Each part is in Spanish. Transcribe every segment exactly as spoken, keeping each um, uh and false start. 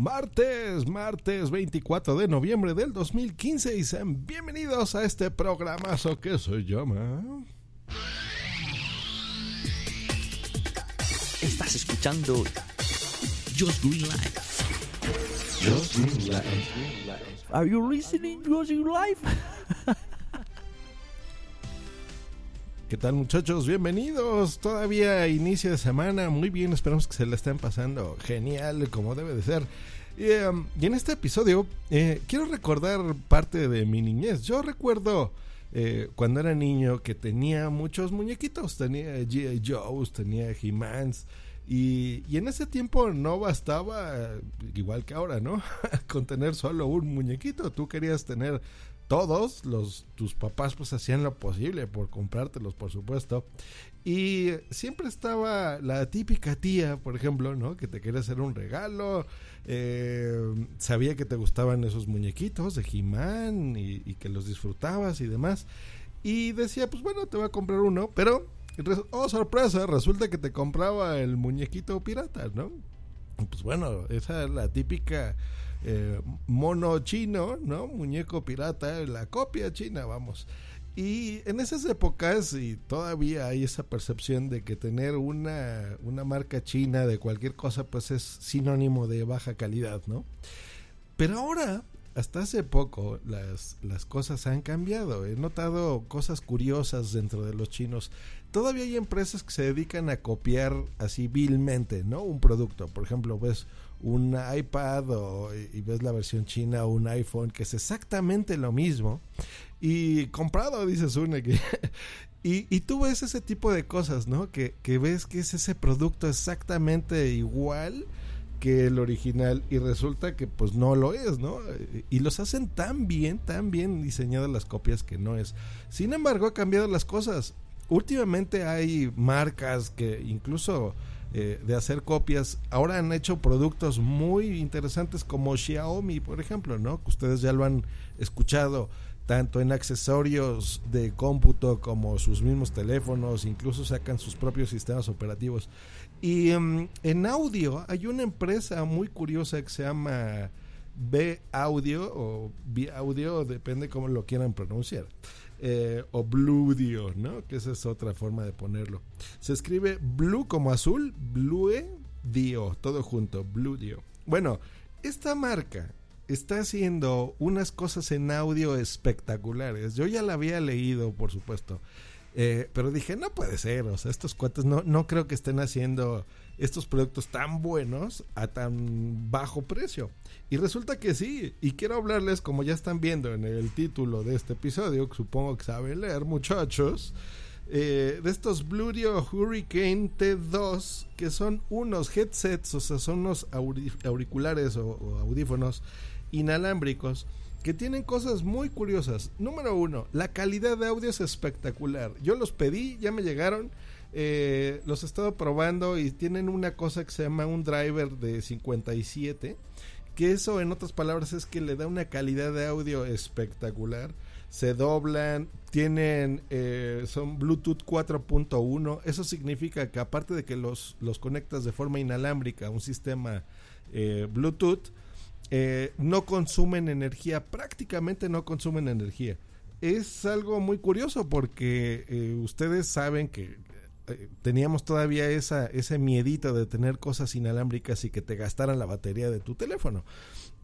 Martes, martes veinticuatro de noviembre del dos mil quince y sean bienvenidos a este programazo que se llama... Estás escuchando Joss Green Life. Joss Green Life. Are you listening Joss Green Life? ¿Qué tal, muchachos? Bienvenidos. Todavía inicio de semana. Muy bien, esperamos que se la estén pasando genial, como debe de ser. Y, um, y en este episodio eh, quiero recordar parte de mi niñez. Yo recuerdo eh, cuando era niño que tenía muchos muñequitos. Tenía G I Joes, tenía He-Mans. Y, y en ese tiempo no bastaba, igual que ahora, ¿no? Con tener solo un muñequito. Tú querías tener... Todos, los, tus papás pues hacían lo posible por comprártelos, por supuesto. Y siempre estaba la típica tía, por ejemplo, ¿no? Que te quería hacer un regalo. Eh, sabía que te gustaban esos muñequitos de He-Man y, y que los disfrutabas y demás. Y decía, pues bueno, te voy a comprar uno. Pero, oh sorpresa, resulta que te compraba el muñequito pirata, ¿no? Pues bueno, esa es la típica... Eh, mono chino, ¿no? Muñeco pirata, la copia china, vamos. Y en esas épocas, y todavía hay esa percepción de que tener una, una marca china de cualquier cosa, pues es sinónimo de baja calidad, ¿no? Pero ahora, hasta hace poco, las, las cosas han cambiado. He notado cosas curiosas dentro de los chinos. Todavía hay empresas que se dedican a copiar así vilmente, ¿no? Un producto, por ejemplo, ves... un iPad o, y ves la versión china o un iPhone que es exactamente lo mismo y comprado, dices una que, y, y tú ves ese tipo de cosas, ¿no? Que, que ves que es ese producto exactamente igual que el original y resulta que pues no lo es, ¿no? Y los hacen tan bien, tan bien diseñadas las copias que no es. Sin embargo, ha cambiado las cosas. Últimamente hay marcas que incluso... Eh, de hacer copias, ahora han hecho productos muy interesantes como Xiaomi, por ejemplo, ¿no? Que ustedes ya lo han escuchado tanto en accesorios de cómputo como sus mismos teléfonos, incluso sacan sus propios sistemas operativos. Y um, en audio hay una empresa muy curiosa que se llama Baudio o Baudio, depende cómo lo quieran pronunciar. Eh, o Bluedio, ¿no? Que esa es otra forma de ponerlo. Se escribe Blue como azul, Bluedio, todo junto, Bluedio. Bueno, esta marca está haciendo unas cosas en audio espectaculares. Yo ya la había leído, por supuesto, eh, pero dije, no puede ser, o sea, estos cuates no, no creo que estén haciendo estos productos tan buenos a tan bajo precio. Y resulta que sí, y quiero hablarles, como ya están viendo en el título de este episodio, que supongo que saben leer, muchachos, eh, de estos Bluedio Hurricane T dos, que son unos headsets, o sea, son unos auric- auriculares o, o audífonos inalámbricos, que tienen cosas muy curiosas. Número uno, la calidad de audio es espectacular. Yo los pedí, ya me llegaron. Eh, los he estado probando y tienen una cosa que se llama un driver de cincuenta y siete, que eso en otras palabras es que le da una calidad de audio espectacular. Se doblan, tienen eh, son Bluetooth cuatro punto uno. Eso significa que aparte de que los, los conectas de forma inalámbrica a un sistema eh, Bluetooth, eh, no consumen energía, prácticamente no consumen energía. Es algo muy curioso porque eh, ustedes saben que teníamos todavía esa, ese miedito de tener cosas inalámbricas y que te gastaran la batería de tu teléfono.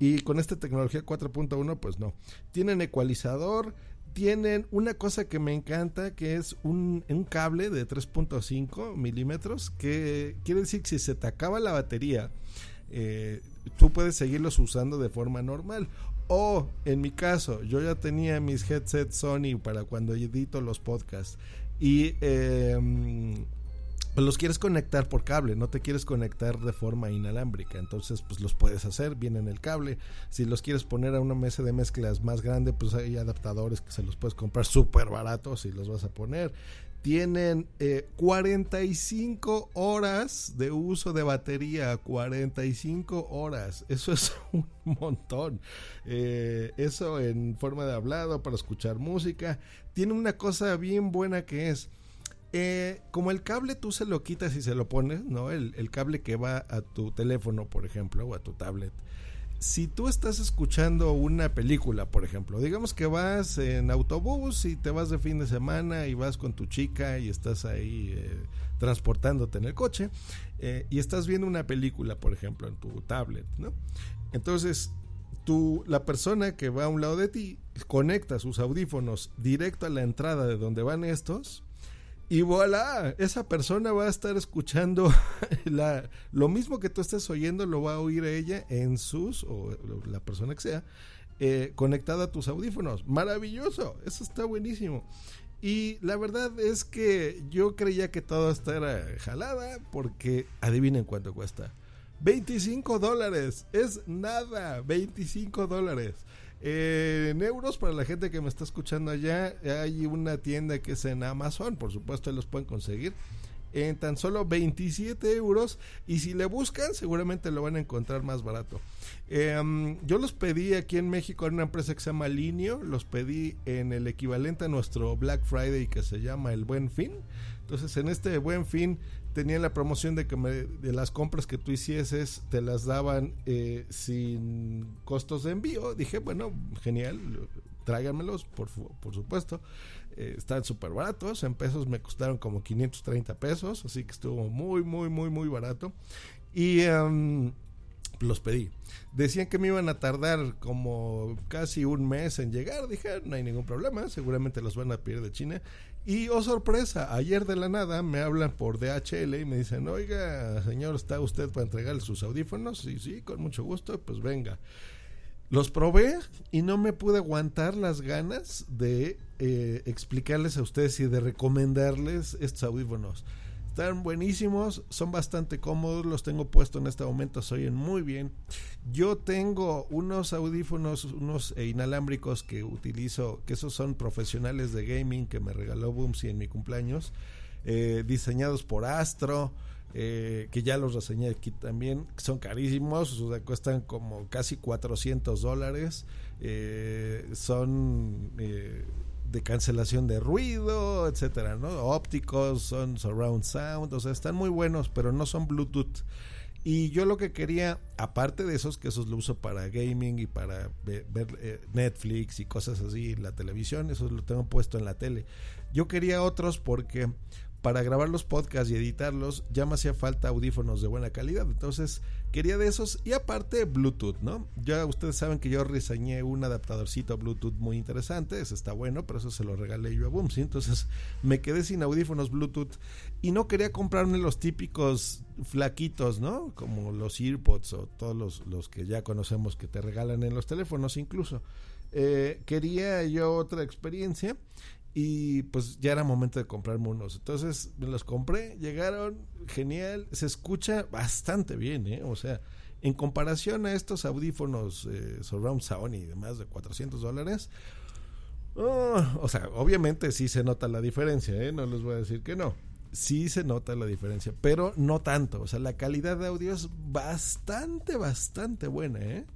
Y con esta tecnología cuatro punto uno, pues no. Tienen ecualizador, tienen una cosa que me encanta, que es un, un cable de tres punto cinco milímetros, que quiere decir que si se te acaba la batería, eh, tú puedes seguirlos usando de forma normal. O, en mi caso, yo ya tenía mis headsets Sony para cuando edito los podcasts. Y eh, pues los quieres conectar por cable, no te quieres conectar de forma inalámbrica, entonces pues los puedes hacer, viene en el cable. Si los quieres poner a una mesa de mezclas más grande, pues hay adaptadores que se los puedes comprar súper baratos y los vas a poner. Tienen eh, cuarenta y cinco horas de uso de batería, cuarenta y cinco horas, eso es un montón, eh, eso en forma de hablado, para escuchar música. Tiene una cosa bien buena que es, eh, como el cable tú se lo quitas y se lo pones, ¿no? El, el cable que va a tu teléfono, por ejemplo, o a tu tablet. Si tú estás escuchando una película, por ejemplo, digamos que vas en autobús y te vas de fin de semana y vas con tu chica y estás ahí eh, transportándote en el coche, eh, y estás viendo una película, por ejemplo, en tu tablet, ¿no? Entonces, tú, la persona que va a un lado de ti, conecta sus audífonos directo a la entrada de donde van estos. Y voilà, esa persona va a estar escuchando la, lo mismo que tú estés oyendo, lo va a oír ella en sus, o la persona que sea, eh, conectada a tus audífonos. Maravilloso, eso está buenísimo. Y la verdad es que yo creía que todo esto era jalada, porque adivinen cuánto cuesta. veinticinco dólares, es nada, veinticinco dólares. Eh, en euros, para la gente que me está escuchando allá, hay una tienda que es en Amazon, por supuesto los pueden conseguir en tan solo veintisiete euros, y si le buscan seguramente lo van a encontrar más barato. Eh, yo los pedí aquí en México en una empresa que se llama Linio, los pedí en el equivalente a nuestro Black Friday que se llama el Buen Fin. Entonces en este Buen Fin tenían la promoción de que me, de las compras que tú hicieses te las daban eh, sin costos de envío. Dije, bueno, genial, tráiganmelos, por, por supuesto. Eh, están súper baratos, en pesos me costaron como quinientos treinta pesos, así que estuvo muy, muy, muy, muy barato. Y um, los pedí. Decían que me iban a tardar como casi un mes en llegar. Dije, no hay ningún problema, seguramente los van a pedir de China. Y oh sorpresa, ayer de la nada me hablan por D H L y me dicen, oiga señor, ¿está usted para entregarle sus audífonos? Sí, sí, con mucho gusto, pues venga. Los probé y no me pude aguantar las ganas de eh, explicarles a ustedes y de recomendarles estos audífonos. Están buenísimos, son bastante cómodos, los tengo puesto en este momento, se oyen muy bien. Yo tengo unos audífonos, unos inalámbricos que utilizo, que esos son profesionales de gaming que me regaló Boomsy en mi cumpleaños, eh, diseñados por Astro, eh, que ya los reseñé aquí también, son carísimos, o sea, cuestan como casi cuatrocientos dólares, eh, son... Eh, de cancelación de ruido, etcétera, ¿no? Ópticos, son surround sound, o sea, están muy buenos, pero no son Bluetooth. Y yo lo que quería, aparte de esos, que esos lo uso para gaming y para ver, ver eh, Netflix y cosas así, la televisión, esos lo tengo puesto en la tele. Yo quería otros porque para grabar los podcasts y editarlos ya me hacía falta audífonos de buena calidad, entonces quería de esos y aparte Bluetooth, ¿no? Ya ustedes saben que yo reseñé un adaptadorcito Bluetooth muy interesante, ese está bueno, pero eso se lo regalé yo a Boomsy, entonces me quedé sin audífonos Bluetooth y no quería comprarme los típicos flaquitos, ¿no? Como los AirPods o todos los, los que ya conocemos que te regalan en los teléfonos incluso. Eh, quería yo otra experiencia. Y pues ya era momento de comprarme unos. Entonces me los compré, llegaron, genial, se escucha bastante bien, ¿eh? O sea, en comparación a estos audífonos eh, surround sound y demás de cuatrocientos dólares, oh, o sea, obviamente sí se nota la diferencia, ¿eh? No les voy a decir que no. Sí se nota la diferencia, pero no tanto. O sea, la calidad de audio es bastante, bastante buena, ¿eh?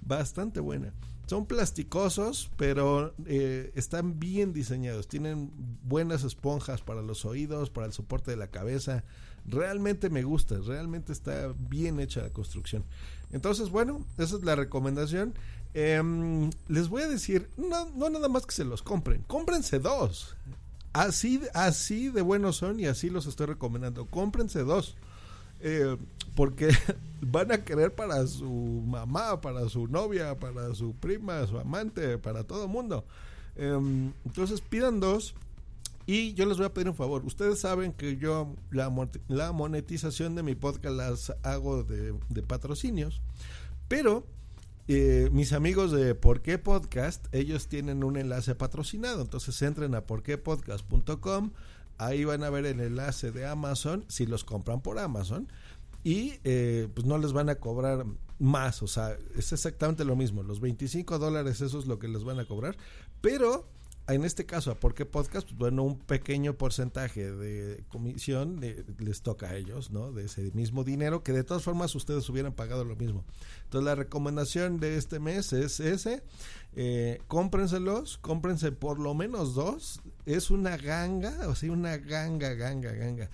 Bastante buena. Son plasticosos, pero eh, están bien diseñados. Tienen buenas esponjas para los oídos, para el soporte de la cabeza. Realmente me gusta, realmente está bien hecha la construcción. Entonces, bueno, esa es la recomendación. Eh, les voy a decir, no, no nada más que se los compren, cómprense dos. Así, así de buenos son y así los estoy recomendando. Cómprense dos. Eh, porque van a querer para su mamá, para su novia, para su prima, su amante, para todo mundo. Eh, entonces pidan dos y yo les voy a pedir un favor. Ustedes saben que yo la, la monetización de mi podcast las hago de, de patrocinios, pero eh, mis amigos de Por qué Podcast, ellos tienen un enlace patrocinado, entonces entren a por qué podcast punto com. Ahí van a ver el enlace de Amazon, si los compran por Amazon, y eh, pues no les van a cobrar más, o sea, es exactamente lo mismo, los veinticinco dólares, eso es lo que les van a cobrar, pero en este caso, ¿por qué podcast? Pues bueno, un pequeño porcentaje de comisión de, les toca a ellos, ¿no? De ese mismo dinero, que de todas formas ustedes hubieran pagado lo mismo. Entonces la recomendación de este mes es ese, eh, cómprenselos, cómprense por lo menos dos, es una ganga, o sea, una ganga, ganga, ganga.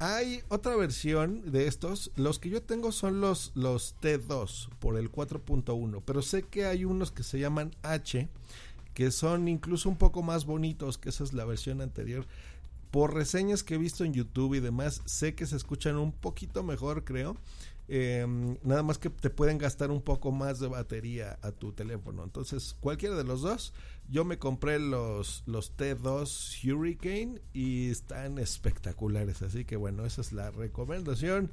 Hay otra versión de estos, los que yo tengo son los, los T dos por el cuatro punto uno, pero sé que hay unos que se llaman H, que son incluso un poco más bonitos, que esa es la versión anterior. Por reseñas que he visto en YouTube y demás, sé que se escuchan un poquito mejor, creo. Eh, nada más que te pueden gastar un poco más de batería a tu teléfono. Entonces, cualquiera de los dos. Yo me compré los, los T dos Hurricane y están espectaculares. Así que bueno, esa es la recomendación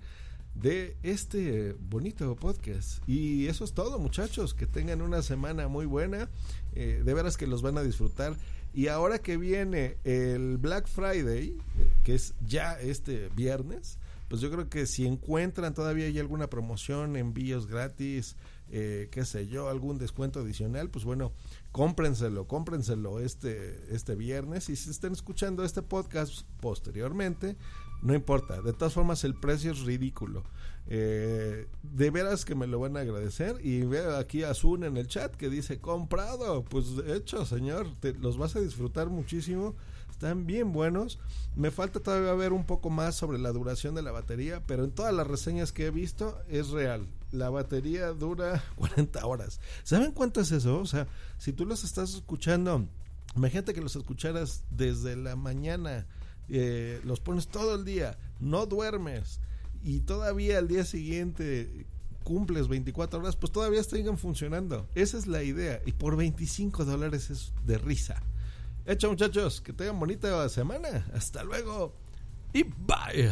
de este bonito podcast. Y eso es todo, muchachos. Que tengan una semana muy buena. Eh, de veras que los van a disfrutar. Y ahora que viene el Black Friday, que es ya este viernes, pues yo creo que si encuentran todavía hay alguna promoción, envíos gratis, eh, qué sé yo, algún descuento adicional, pues bueno, cómprenselo, cómprenselo este, este viernes. Y si están escuchando este podcast posteriormente, no importa, de todas formas el precio es ridículo, eh, de veras que me lo van a agradecer. Y veo aquí a Zun en el chat que dice comprado, pues de hecho señor, te, los vas a disfrutar muchísimo, están bien buenos. Me falta todavía ver un poco más sobre la duración de la batería, pero en todas las reseñas que he visto es real, la batería dura cuarenta horas, ¿saben cuánto es eso? O sea, si tú los estás escuchando, imagínate que los escucharas desde la mañana, Eh, los pones todo el día, no duermes y todavía al día siguiente cumples veinticuatro horas, pues todavía siguen funcionando. Esa es la idea, y por veinticinco dólares es de risa. Hecho, muchachos, que tengan bonita semana, hasta luego y bye.